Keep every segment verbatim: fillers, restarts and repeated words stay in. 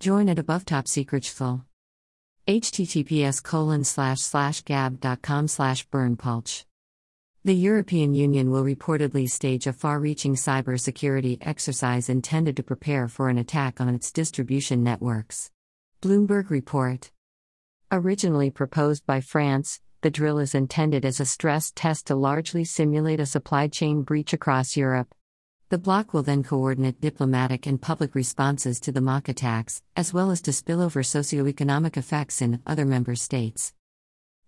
join at above top secret schl. H T T P S colon slash slash gab dot com slash burn pulch. The European Union will reportedly stage a far-reaching cybersecurity exercise intended to prepare for an attack on its distribution networks. Bloomberg report. Originally proposed by France, the drill is intended as a stress test to largely simulate a supply chain breach across Europe. The bloc will then coordinate diplomatic and public responses to the mock attacks, as well as to spillover socioeconomic effects in other member states.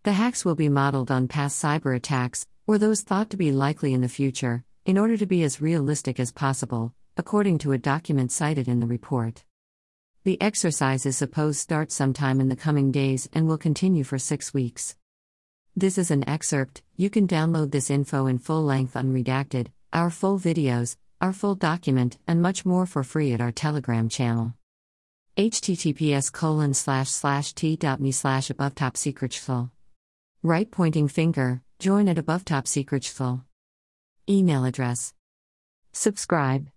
The hacks will be modeled on past cyber attacks, or those thought to be likely in the future, in order to be as realistic as possible, according to a document cited in the report. The exercise is supposed to start sometime in the coming days and will continue for six weeks. This is an excerpt. You can download this info in full length unredacted, our full videos, our full document, and much more for free at our Telegram channel. H T T P S colon slash slash t dot m e slash above top secret schl. Right pointing finger. Join at above top secret schl. Email address. Subscribe.